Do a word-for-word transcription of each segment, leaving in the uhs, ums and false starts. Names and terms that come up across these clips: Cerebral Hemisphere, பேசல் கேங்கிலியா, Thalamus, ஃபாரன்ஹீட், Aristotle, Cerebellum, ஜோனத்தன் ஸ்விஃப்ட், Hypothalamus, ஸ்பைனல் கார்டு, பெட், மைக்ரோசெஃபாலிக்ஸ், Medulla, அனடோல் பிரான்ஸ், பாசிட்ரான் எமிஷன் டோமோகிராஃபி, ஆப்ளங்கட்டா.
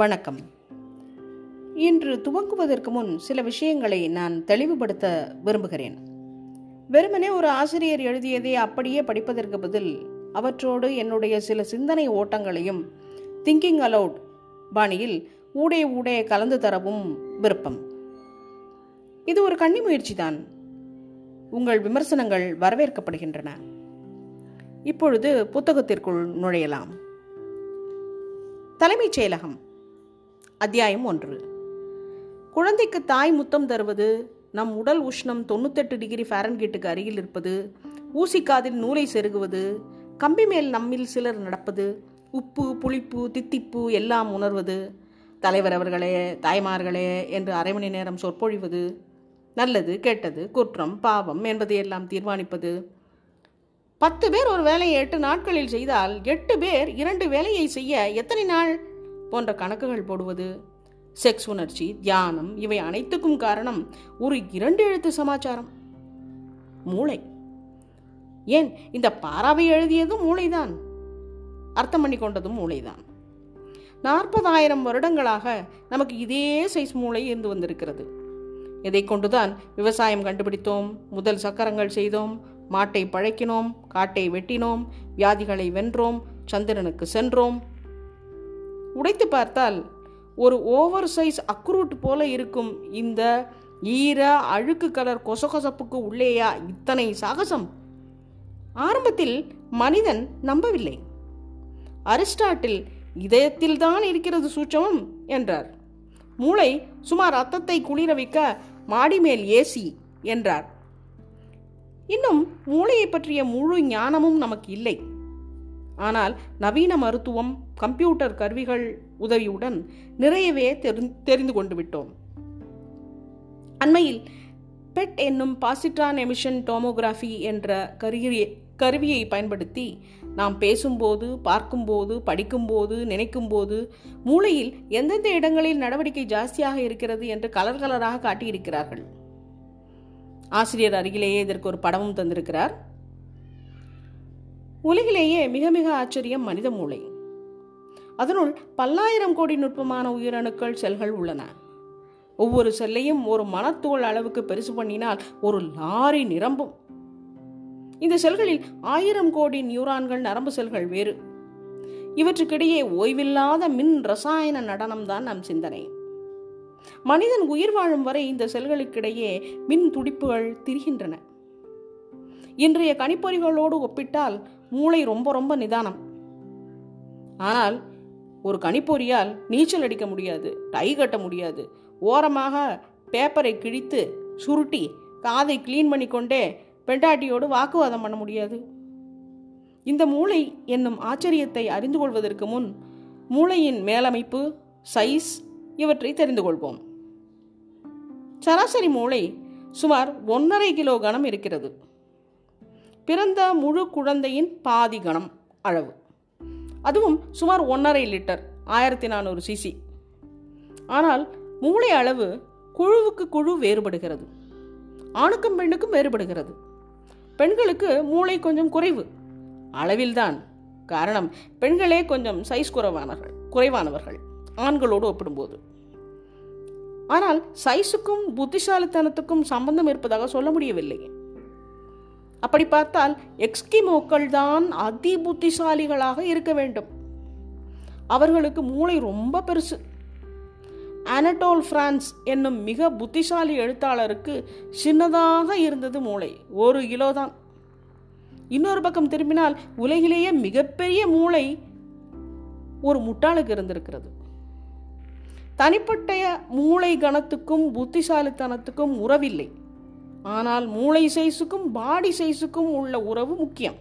வணக்கம். இன்று துவங்குவதற்கு முன் சில விஷயங்களை நான் தெளிவுபடுத்த விரும்புகிறேன். வெறுமனே ஒரு ஆசிரியர் எழுதியதை அப்படியே படிப்பதற்கு பதில் அவற்றோடு என்னுடைய சில சிந்தனை ஓட்டங்களையும் திங்கிங் அலவுட் பாணியில் ஊடே ஊடே கலந்து தரவும் விருப்பம். இது ஒரு கன்னி முயற்சி தான். உங்கள் விமர்சனங்கள் வரவேற்கப்படுகின்றன. இப்பொழுது புத்தகத்திற்குள் நுழையலாம். தலைமைச் செயலகம், அத்தியாயம் ஒன்று. குழந்தைக்கு தாய் முத்தம் தருவது, நம் உடல் உஷ்ணம் தொண்ணூத்தெட்டு டிகிரி ஃபாரன்ஹீட்டுக்கு அருகில் இருப்பது, ஊசிக்காதில் நூலை செருகுவது, கம்பி மேல் நம்மில் சிலர் நடப்பது, உப்பு புளிப்பு தித்திப்பு எல்லாம் உணர்வது, தலைவர் அவர்களே தாய்மார்களே என்று அரை மணி நேரம் சொற்பொழிவது, நல்லது கெட்டது குற்றம் பாவம் என்பதையெல்லாம் தீர்மானிப்பது. பத்து பேர் ஒரு வேலையை எட்டு நாட்களில் செய்தால் எட்டு பேர் இரண்டு வேலையை செய்ய எத்தனை நாள் போன்ற கணக்குகள் போடுவது, செக்ஸ் உணர்ச்சி தியானம் இவை அனைத்துக்கும் காரணம் ஒரு இரண்டு எழுத்து சமாச்சாரம், மூளை. ஏன், இந்த பாராவை எழுதியதும் மூளைதான், அர்த்தம் பண்ணி கொண்டதும் மூளைதான். நாற்பதாயிரம் வருடங்களாக நமக்கு இதே சைஸ் மூளை இருந்து வந்திருக்கிறது. இதை கொண்டுதான் விவசாயம் கண்டுபிடித்தோம், முதல் சக்கரங்கள் செய்தோம், மாட்டை பழைக்கினோம், காட்டை வெட்டினோம், வியாதிகளை வென்றோம், சந்திரனுக்கு சென்றோம். உடைத்து பார்த்தால் ஒரு ஓவர் சைஸ் அக்ரூட் போல இருக்கும் இந்த ஈர அழுக்கு கலர் கொசகொசப்புக்கு உள்ளேயா இத்தனை சாகசம்? ஆரம்பத்தில் மனிதன் நம்பவில்லை. அரிஸ்டாட்டில் இதயத்தில் தான் இருக்கிறது சூட்சமம் என்றார். மூளை சுமார் ரத்தத்தை குளிர வைக்க மாடிமேல் ஏசி என்றார். இன்னும் மூளையை பற்றிய முழு ஞானமும் நமக்கு இல்லை. ஆனால் நவீன மருத்துவம் கம்ப்யூட்டர் கருவிகள் உதவியுடன் நிறையவே தெரிந்து கொண்டு விட்டோம். அண்மையில் பெட் என்னும் பாசிட்ரான் எமிஷன் டோமோகிராஃபி என்ற கருவியை பயன்படுத்தி நாம் பேசும்போது, பார்க்கும்போது, படிக்கும்போது, நினைக்கும் போது மூளையில் எந்தெந்த இடங்களில் நடவடிக்கை ஜாஸ்தியாக இருக்கிறது என்று கலர் கலராக காட்டியிருக்கிறார்கள். ஆசிரியர் அருகிலேயே இதற்கு ஒரு படமும் தந்திருக்கிறார். உலகிலேயே மிக மிக ஆச்சரியம் மனித மூளை. அதனுள் பல்லாயிரம் கோடி நுட்பமான உயிரணுக்கள் செல்கள் உள்ளன. ஒவ்வொரு செல்லையும் ஒரு மனத்தோல் அளவுக்கு பெருசு பண்ணினால் ஒரு லாரி நிரம்பும். இந்த செல்களில் ஆயிரம் கோடி நியூரான்கள், நரம்பு செல்கள் வேறு. இவற்றுக்கிடையே ஓய்வில்லாத மின் ரசாயன நடனம் தான் நம் சிந்தனை. மனிதன் உயிர் வாழும் வரை இந்த செல்களுக்கிடையே மின் துடிப்புகள் திரிகின்றன. இன்றைய கணிப்பொறிகளோடு ஒப்பிட்டால் மூளை ரொம்ப ரொம்ப நிதானம். ஆனால் ஒரு கணிப்பொறியால் நீச்சல் அடிக்க முடியாது, டை கட்ட முடியாது. ஓரமாக பேப்பரை கிழித்து சுருட்டி காதை கிளீன் பண்ணிக்கொண்டே பெண்டாட்டியோடு வாக்குவாதம் பண்ண முடியாது. இந்த மூளை என்னும் ஆச்சரியத்தை அறிந்து கொள்வதற்கு முன் மூளையின் மேலமைப்பு, சைஸ் இவற்றை தெரிந்து கொள்வோம். சராசரி மூளை சுமார் ஒன்றரை கிலோ கனம் இருக்கிறது. பிறந்த முழு குழந்தையின் பாதி கனம் அளவு, அதுவும் சுமார் ஒன்றரை லிட்டர் ஆயிரத்தி நானூறு சிசி. ஆனால் மூளை அளவு குழுவுக்கு குழு வேறுபடுகிறது, ஆணுக்கும் பெண்ணுக்கும் வேறுபடுகிறது. பெண்களுக்கு மூளை கொஞ்சம் குறைவு அளவில்தான். காரணம், பெண்களே கொஞ்சம் சைஸ் குறைவானவர்கள் குறைவானவர்கள் ஆண்களோடு ஒப்பிடும்போது. ஆனால் சைஸுக்கும் புத்திசாலித்தனத்துக்கும் சம்பந்தம் இருப்பதாக சொல்ல முடியவில்லை. அப்படி பார்த்தால் எக்ஸ்கிமோக்கள் தான் அதி புத்திசாலிகளாக இருக்க வேண்டும். அவர்களுக்கு மூளை ரொம்ப பெருசு. அனடோல் பிரான்ஸ் என்னும் மிக புத்திசாலி எழுத்தாளருக்கு சின்னதாக இருந்தது மூளை, ஒரு கிலோ தான். இன்னொரு பக்கம் திரும்பினால் உலகிலேயே மிகப்பெரிய மூளை ஒரு முட்டாளுக்கு இருந்திருக்கிறது. தனிப்பட்ட மூளை கணத்துக்கும் புத்திசாலித்தனத்துக்கும் உறவில்லை. ஆனால் மூளை சைஸுக்கும் பாடி சைஸுக்கும் உள்ள உறவு முக்கியம்.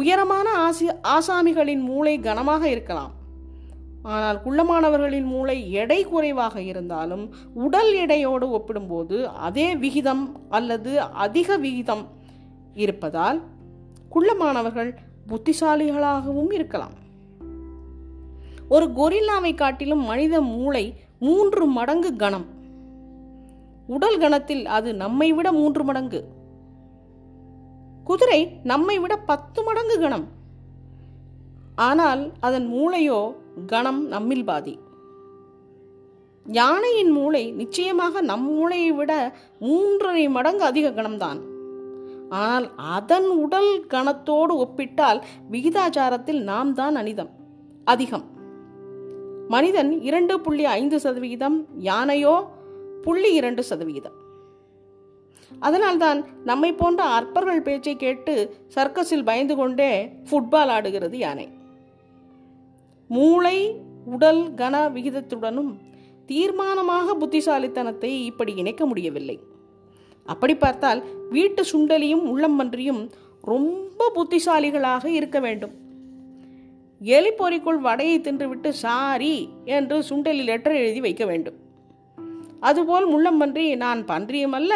உயரமான ஆசி ஆசாமிகளின் மூளை கனமாக இருக்கலாம். ஆனால் குள்ளமானவர்களின் மூளை எடை குறைவாக இருந்தாலும் உடல் எடையோடு ஒப்பிடும்போது அதே விகிதம் அல்லது அதிக விகிதம் இருப்பதால் குள்ளமானவர்கள் புத்திசாலிகளாகவும் இருக்கலாம். ஒரு கொரில்லாவை காட்டிலும் மனித மூளை மூன்று மடங்கு கனம். உடல் கணத்தில் அது நம்மை விட மூன்று மடங்கு. குதிரை நம்மை விட பத்து மடங்கு கணம். ஆனால் அதன் மூளையோ கணம் நம்மில் பாதி. யானையின் மூளை நிச்சயமாக நம் மூளையை விட மூன்றரை மடங்கு அதிக கணம்தான். ஆனால் அதன் உடல் கணத்தோடு ஒப்பிட்டால் விகிதாச்சாரத்தில் நாம் தான் அனிதம் அதிகம். மனிதன் இரண்டு புள்ளி ஐந்து சதவிகிதம், யானையோ புள்ளி இரண்டு சதவிகிதம். அதனால்தான் நம்மை போன்ற அற்பர்கள் பேச்சை கேட்டு சர்க்கஸில் பயந்து கொண்டே ஃபுட்பால் ஆடுகிறது யானை. மூளை உடல் கன விகிதத்துடனும் தீர்மானமாக புத்திசாலித்தனத்தை இப்படி இணைக்க முடியவில்லை. அப்படி பார்த்தால் வீட்டு சுண்டலியும் உள்ளம்பன்றியும் ரொம்ப புத்திசாலிகளாக இருக்க வேண்டும். எலிப்பொறிக்குள் வடையை தின்றுவிட்டு சாரி என்று சுண்டலில் லெட்டர் எழுதி வைக்க வேண்டும். அதுபோல் முள்ளம்பன்றி நான் பன்றியுமல்ல,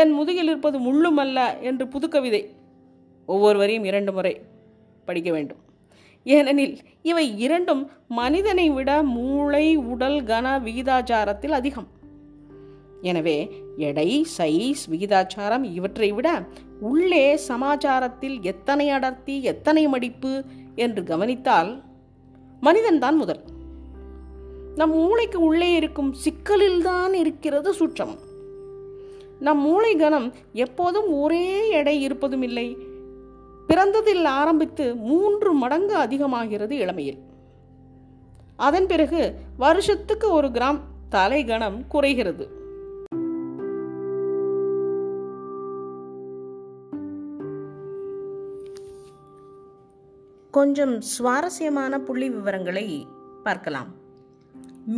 என் முதுகில் இருப்பது முள்ளுமல்ல என்று புதுக்கவிதை ஒவ்வொருவரையும் இரண்டு முறை படிக்க வேண்டும். ஏனெனில் இவை இரண்டும் மனிதனை விட மூளை உடல் கன விகிதாச்சாரத்தில் அதிகம். எனவே எடை, சைஸ், விகிதாச்சாரம் இவற்றை விட உள்ளே சமாச்சாரத்தில் எத்தனை அடர்த்தி, எத்தனை மடிப்பு என்று கவனித்தால் மனிதன்தான் முதல். நம் மூளைக்கு உள்ளே இருக்கும் சிக்கலில்தான் இருக்கிறது சூட்சமம். நம் மூளை கணம் எப்போதும் ஒரே எடை இருப்பதும் இல்லை. பிறந்ததில் ஆரம்பித்து மூன்று மடங்கு அதிகமாகிறது இளமையில். அதன் பிறகு வருஷத்துக்கு ஒரு கிராம் தலை கணம் குறைகிறது. கொஞ்சம் சுவாரஸ்யமான புள்ளி விவரங்களை பார்க்கலாம்.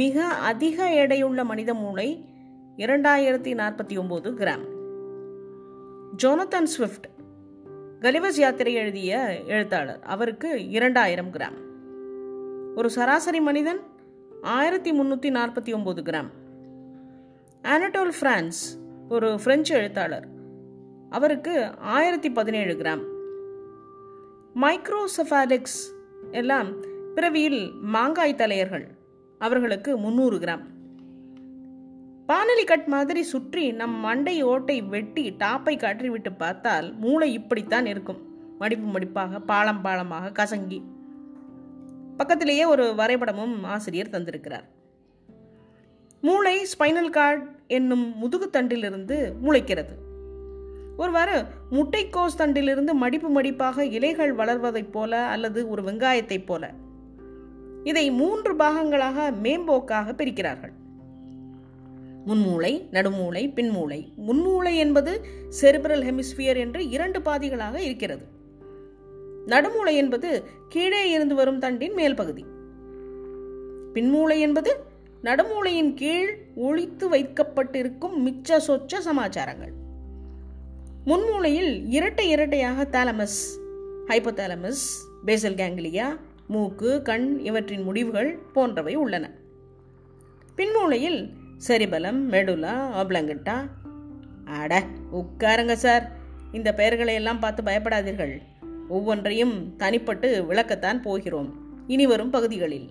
மிக அதிக எடையுள்ள மனித மூளை இரண்டாயிரத்தி நாற்பத்தி ஒன்பது கிராம். ஜோனத்தன் ஸ்விஃப்ட், கலிவர்ஸ் யாத்திரை எழுதிய எழுத்தாளர், அவருக்கு இரண்டாயிரம் கிராம். ஒரு சராசரி மனிதன் ஆயிரத்தி முன்னூற்றி நாற்பத்தி ஒன்பது கிராம். அனடோல் பிரான்ஸ், ஒரு பிரெஞ்சு எழுத்தாளர், அவருக்கு ஆயிரத்தி பதினேழு கிராம். மைக்ரோசெஃபாலிக்ஸ் எல்லாம் பிறவியில் மாங்காய் தலையர்கள், அவர்களுக்கு முந்நூறு கிராம். பானலி கட் மாதிரி சுற்றி நம் மண்டை ஓட்டை வெட்டி டாப்பை காற்றிவிட்டு பார்த்தால் மூளை இப்படித்தான் இருக்கும், மடிப்பு மடிப்பாக, பாலம் பாலமாக, கசங்கி. பக்கத்திலேயே ஒரு வரைபடமும் ஆசிரியர் தந்திருக்கிறார். மூளை ஸ்பைனல் கார்டு என்னும் முதுகுத்தண்டிலிருந்து முளைக்கிறது. ஒருவாறு முட்டைக்கோஸ் தண்டிலிருந்து மடிப்பு மடிப்பாக இலைகள் வளர்வதைப் போல அல்லது ஒரு வெங்காயத்தைப் போல. இதை மூன்று பாகங்களாக மேம்போக்காக பிரிக்கிறார்கள். முன்மூளை, நடுமூளை, பின்மூளை. முன்மூளை என்பது செரிபிரல் ஹெமிஸ்பியர் என்று இரண்டு பாதிகளாக இருக்கிறது. நடுமூளை என்பது கீழே இருந்து வரும் தண்டின் மேல் பகுதி. பின்மூளை என்பது நடுமூளையின் கீழ் ஒளித்து வைக்கப்பட்டிருக்கும் மிச்ச சொச்ச சமாச்சாரங்கள். முன்மூளையில் இரட்டை இரட்டையாக தாலமஸ், ஹைபோதாலமஸ், பேசல் கேங்கிலியா, மூக்கு, கண் இவற்றின் முடிவுகள் போன்றவை உள்ளன. பின்மூளையில் செரிபலம், மெடுலா, ஆப்ளங்கட்டா. அட உட்காருங்க சார், இந்த பெயர்களை எல்லாம் பார்த்து பயப்படாதீர்கள். ஒவ்வொன்றையும் தனிப்பட்டு விளக்கத்தான் போகிறோம் இனி வரும் பகுதிகளில்.